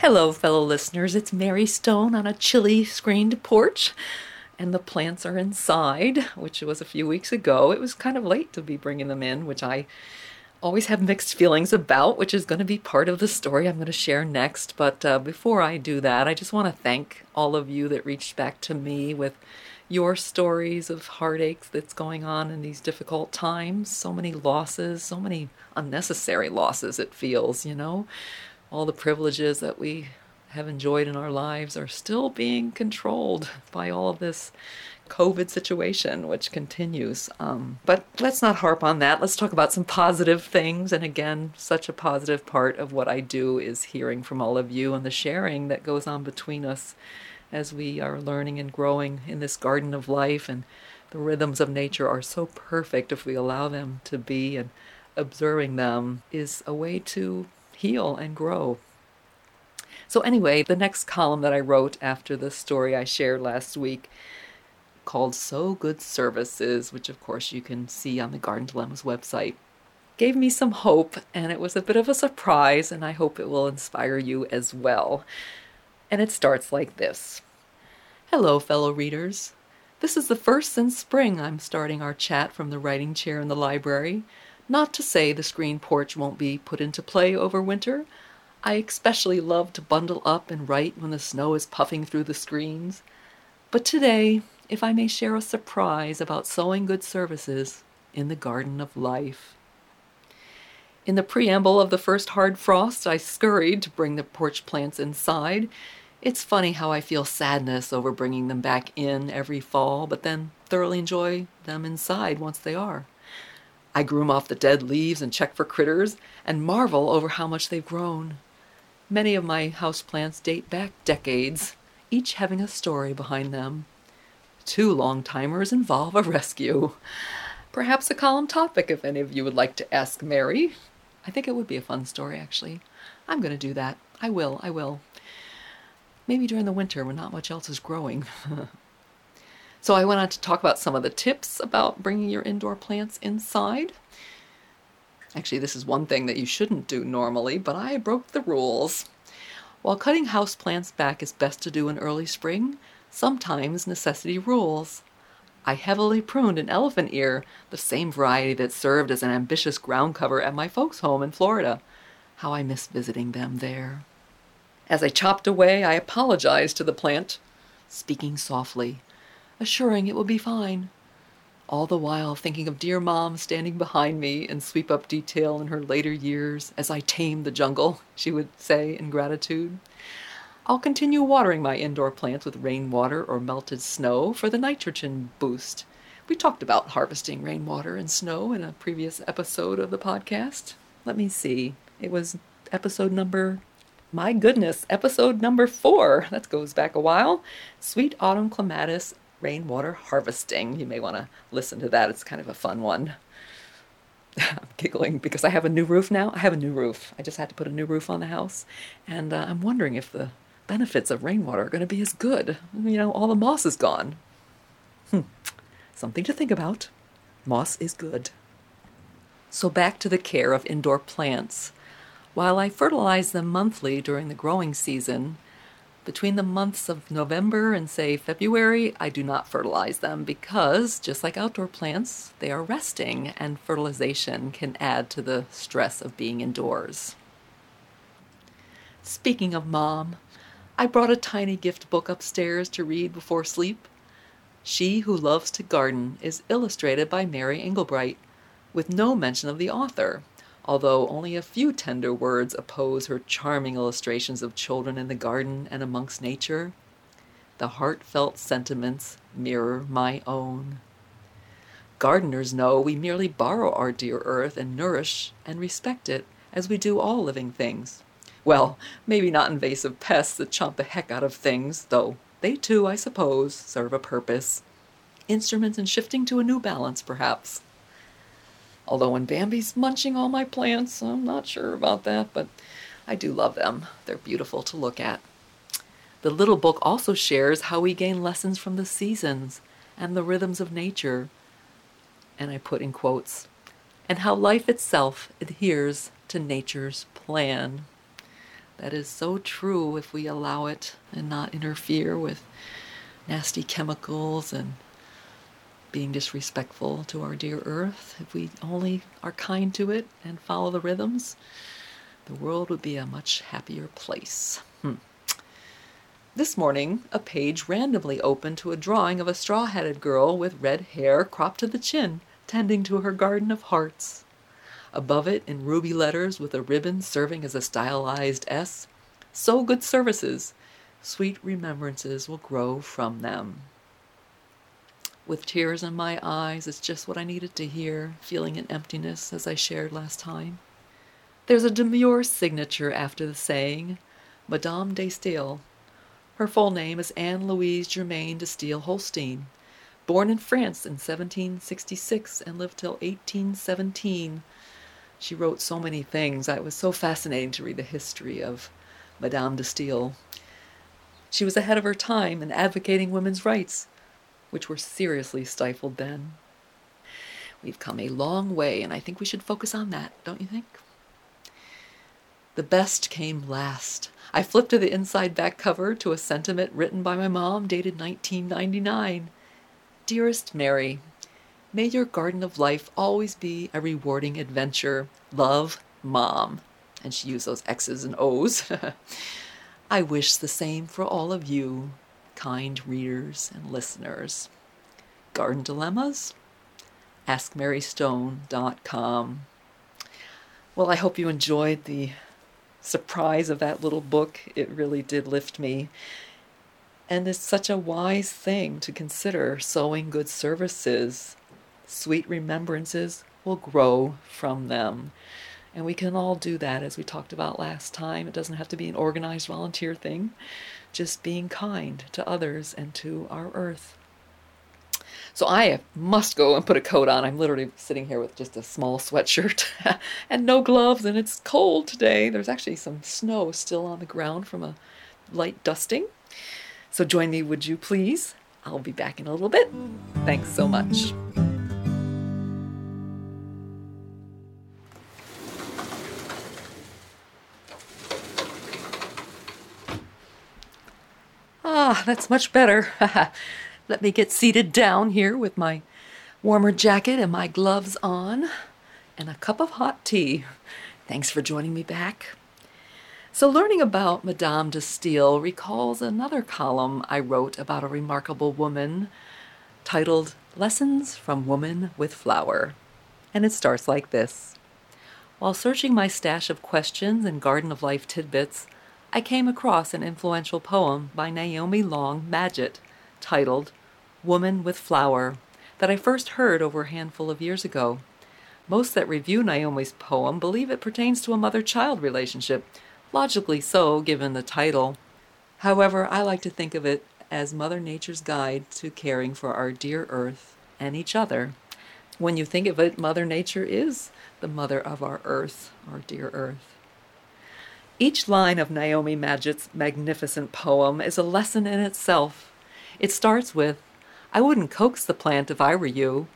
Hello, fellow listeners. It's Mary Stone on a chilly screened porch, and the plants are inside, which was a few weeks ago. It was kind of late to be bringing them in, which I always have mixed feelings about, which is going to be part of the story I'm going to share next. But before I do that, I just want to thank all of you that reached back to me with your stories of heartaches that's going on in these difficult times. So many losses, so many unnecessary losses, it feels, you know. All the privileges that we have enjoyed in our lives are still being controlled by all of this COVID situation, which continues. But let's not harp on that. Let's talk about some positive things. And again, such a positive part of what I do is hearing from all of you and the sharing that goes on between us as we are learning and growing in this garden of life. And the rhythms of nature are so perfect if we allow them to be, and observing them is a way to heal and grow. So anyway, the next column that I wrote after the story I shared last week, called So Good Services, which of course you can see on the Garden Dilemmas website, gave me some hope, and it was a bit of a surprise, and I hope it will inspire you as well. And it starts like this. Hello, fellow readers. This is the first since spring I'm starting our chat from the writing chair in the library. Not to say the screen porch won't be put into play over winter. I especially love to bundle up and write when the snow is puffing through the screens. But today, if I may share a surprise about sowing good services in the garden of life. In the preamble of the first hard frost, I scurried to bring the porch plants inside. It's funny how I feel sadness over bringing them back in every fall, but then thoroughly enjoy them inside once they are. I groom off the dead leaves and check for critters, and marvel over how much they've grown. Many of my houseplants date back decades, each having a story behind them. 2 long-timers involve a rescue. Perhaps a column topic if any of you would like to ask Mary. I think it would be a fun story, actually. I'm going to do that. I will. Maybe during the winter when not much else is growing. So I went on to talk about some of the tips about bringing your indoor plants inside. Actually, this is one thing that you shouldn't do normally, but I broke the rules. While cutting houseplants back is best to do in early spring, sometimes necessity rules. I heavily pruned an elephant ear, the same variety that served as an ambitious ground cover at my folks' home in Florida. How I miss visiting them there. As I chopped away, I apologized to the plant, speaking softly, assuring it will be fine, all the while thinking of dear Mom standing behind me in sweep-up detail in her later years as I tamed the jungle, she would say in gratitude. I'll continue watering my indoor plants with rainwater or melted snow for the nitrogen boost. We talked about harvesting rainwater and snow in a previous episode of the podcast. Let me see. It was episode number 4. That goes back a while. Sweet Autumn Clematis, rainwater harvesting. You may want to listen to that. It's kind of a fun one. I'm giggling because I have a new roof now. I just had to put a new roof on the house. And I'm wondering if the benefits of rainwater are going to be as good. You know, all the moss is gone. Something to think about. Moss is good. So back to the care of indoor plants. While I fertilize them monthly during the growing season, between the months of November and, say, February, I do not fertilize them because, just like outdoor plants, they are resting, and fertilization can add to the stress of being indoors. Speaking of Mom, I brought a tiny gift book upstairs to read before sleep. She Who Loves to Garden is illustrated by Mary Engelbreit, with no mention of the author, although only a few tender words oppose her charming illustrations of children in the garden and amongst nature. The heartfelt sentiments mirror my own. Gardeners know we merely borrow our dear earth and nourish and respect it, as we do all living things. Well, maybe not invasive pests that chomp the heck out of things, though They too, I suppose, serve a purpose. Instruments in shifting to a new balance, perhaps. Although when Bambi's munching all my plants, I'm not sure about that, but I do love them. They're beautiful to look at. The little book also shares how we gain lessons from the seasons and the rhythms of nature, and I put in quotes, and how life itself adheres to nature's plan. That is so true if we allow it and not interfere with nasty chemicals and being disrespectful to our dear earth. If we only are kind to it and follow the rhythms, the world would be a much happier place. This morning, a page randomly opened to a drawing of a straw-hatted girl with red hair cropped to the chin, tending to her garden of hearts. Above it, in ruby letters with a ribbon serving as a stylized S, So Good Services, sweet remembrances will grow from them. With tears in my eyes, it's just what I needed to hear, feeling an emptiness as I shared last time. There's a demure signature after the saying, Madame de Staël. Her full name is Anne-Louise Germaine de Staël Holstein, born in France in 1766 and lived till 1817. She wrote so many things. It was so fascinating to read the history of Madame de Staël. She was ahead of her time in advocating women's rights, which were seriously stifled then. We've come a long way, and I think we should focus on that, don't you think? The best came last. I flipped to the inside back cover to a sentiment written by my mom, dated 1999. Dearest Mary, may your garden of life always be a rewarding adventure. Love, Mom. And she used those X's and O's. I wish the same for all of you, kind readers and listeners. Garden Dilemmas? AskMaryStone.com. Well, I hope you enjoyed the surprise of that little book. It really did lift me, and it's such a wise thing to consider. Sowing good services, sweet remembrances will grow from them, and we can all do that. As we talked about last time, it doesn't have to be an organized volunteer thing, just being kind to others and to our earth. So I must go and put a coat on. I'm literally sitting here with just a small sweatshirt and no gloves, and it's cold today. There's actually some snow still on the ground from a light dusting. So join me, would you please? I'll be back in a little bit. Thanks so much. Ah, that's much better. Let me get seated down here with my warmer jacket and my gloves on and a cup of hot tea. Thanks for joining me back. So learning about Madame de Staël recalls another column I wrote about a remarkable woman titled Lessons from Woman with Flower. And it starts like this. While searching my stash of questions and garden of life tidbits, I came across an influential poem by Naomi Madgett titled Woman with Flower, that I first heard over a handful of years ago. Most that review Naomi's poem believe it pertains to a mother-child relationship, logically so given the title. However, I like to think of it as Mother Nature's guide to caring for our dear Earth and each other. When you think of it, Mother Nature is the mother of our Earth, our dear Earth. Each line of Naomi Madgett's magnificent poem is a lesson in itself. It starts with, I wouldn't coax the plant if I were you,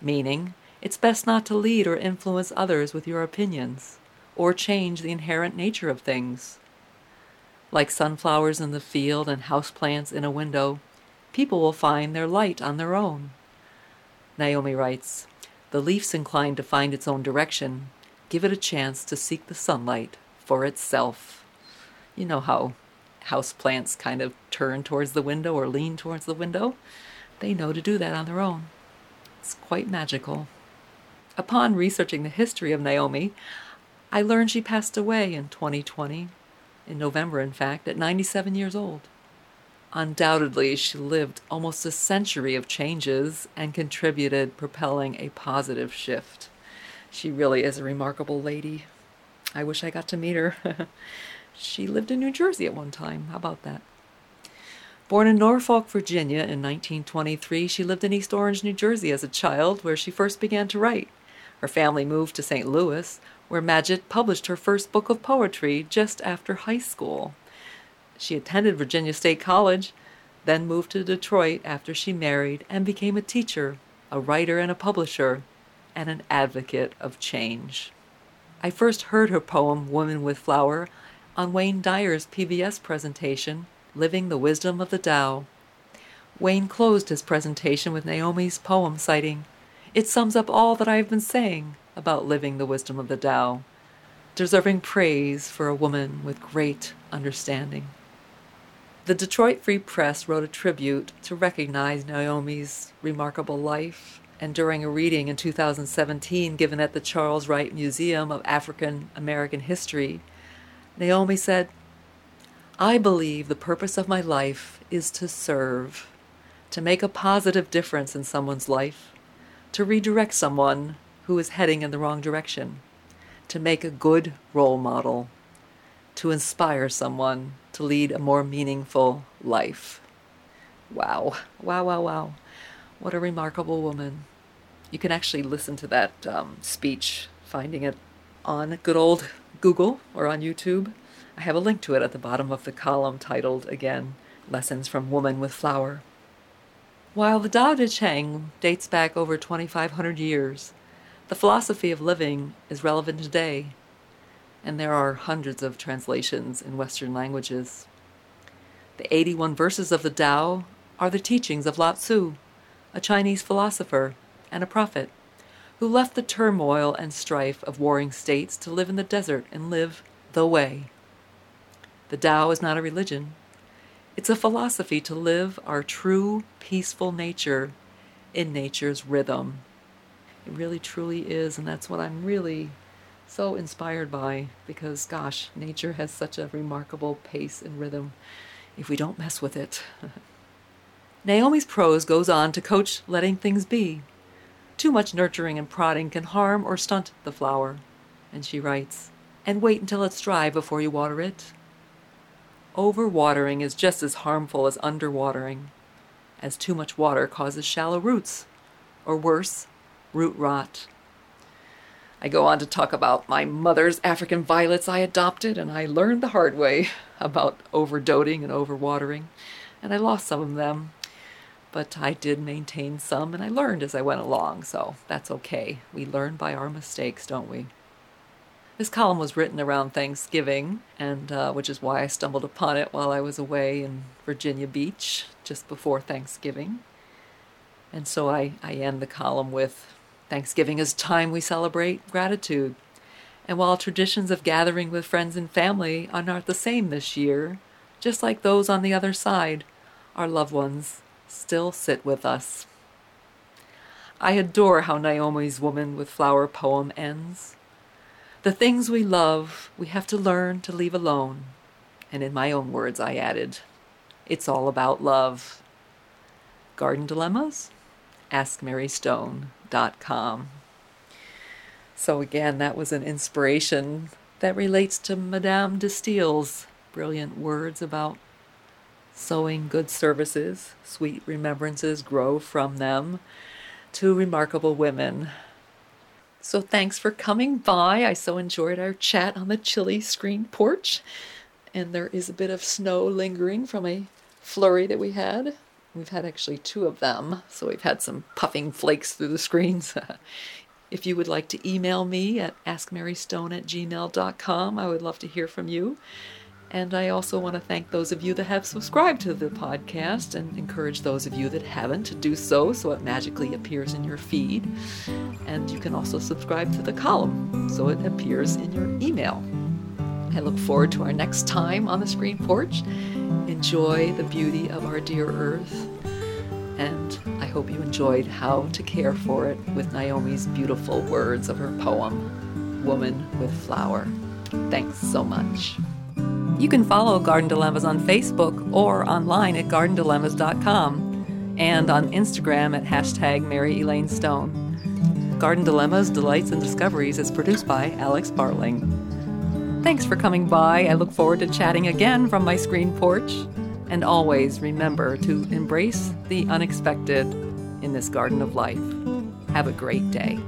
meaning it's best not to lead or influence others with your opinions or change the inherent nature of things. Like sunflowers in the field and houseplants in a window, people will find their light on their own. Naomi writes, the leaf's inclined to find its own direction. Give it a chance to seek the sunlight for itself. You know how house plants kind of turn towards the window or lean towards the window. They know to do that on their own. It's quite magical. Upon researching the history of Naomi, I learned she passed away in 2020, in November in fact, at 97 years old. Undoubtedly, she lived almost a century of changes and contributed propelling a positive shift. She really is a remarkable lady. I wish I got to meet her. She lived in New Jersey at one time. How about that? Born in Norfolk, Virginia in 1923, she lived in East Orange, New Jersey as a child, where she first began to write. Her family moved to St. Louis, where Madgett published her first book of poetry just after high school. She attended Virginia State College, then moved to Detroit after she married and became a teacher, a writer and a publisher, and an advocate of change. I first heard her poem, Woman with Flower, on Wayne Dyer's PBS presentation, Living the Wisdom of the Tao. Wayne closed his presentation with Naomi's poem, citing, "It sums up all that I have been saying about living the wisdom of the Tao, deserving praise for a woman with great understanding." The Detroit Free Press wrote a tribute to recognize Naomi's remarkable life, and during a reading in 2017 given at the Charles Wright Museum of African American History, Naomi said, "I believe the purpose of my life is to serve, to make a positive difference in someone's life, to redirect someone who is heading in the wrong direction, to make a good role model, to inspire someone to lead a more meaningful life." Wow. Wow, wow, wow. What a remarkable woman. You can actually listen to that speech, finding it on good old Google or on YouTube. I have a link to it at the bottom of the column titled, again, Lessons from Woman with Flower. While the Tao Te Ching dates back over 2,500 years, the philosophy of living is relevant today, and there are hundreds of translations in Western languages. The 81 verses of the Tao are the teachings of Lao Tzu, a Chinese philosopher and a prophet, who left the turmoil and strife of warring states to live in the desert and live the way. The Tao is not a religion. It's a philosophy to live our true, peaceful nature in nature's rhythm. It really, truly is, and that's what I'm really so inspired by, because, gosh, nature has such a remarkable pace and rhythm if we don't mess with it. Naomi's prose goes on to coach letting things be. Too much nurturing and prodding can harm or stunt the flower. And she writes, "And wait until it's dry before you water it." Overwatering is just as harmful as underwatering, as too much water causes shallow roots, or worse, root rot. I go on to talk about my mother's African violets I adopted, and I learned the hard way about overdoting and overwatering, and I lost some of them. But I did maintain some, and I learned as I went along, so that's okay. We learn by our mistakes, don't we? This column was written around Thanksgiving, and which is why I stumbled upon it while I was away in Virginia Beach just before Thanksgiving. And so I end the column with, "Thanksgiving is time we celebrate gratitude. And while traditions of gathering with friends and family are not the same this year, just like those on the other side, our loved ones still sit with us." I adore how Naomi's Woman with Flower poem ends. "The things we love, we have to learn to leave alone." And in my own words, I added, "It's all about love." Garden Dilemmas? AskMaryStone.com. So again, that was an inspiration that relates to Madame de Staël's brilliant words about sowing good services, sweet remembrances grow from them, to remarkable women. So thanks for coming by. I so enjoyed our chat on the chilly screen porch, and there is a bit of snow lingering from a flurry that we had. We've had actually two of them, so we've had some puffing flakes through the screens. If you would like to email me at askmarystone@gmail.com, I would love to hear from you. And I also want to thank those of you that have subscribed to the podcast and encourage those of you that haven't to do so, so it magically appears in your feed. And you can also subscribe to the column, so it appears in your email. I look forward to our next time on the screen porch. Enjoy the beauty of our dear earth. And I hope you enjoyed How to Care for It with Naomi's beautiful words of her poem, Woman with Flower. Thanks so much. You can follow Garden Dilemmas on Facebook or online at Gardendilemmas.com and on Instagram at #MaryElaineStone. Garden Dilemmas, Delights, and Discoveries is produced by Alex Bartling. Thanks for coming by. I look forward to chatting again from my screen porch. And always remember to embrace the unexpected in this garden of life. Have a great day.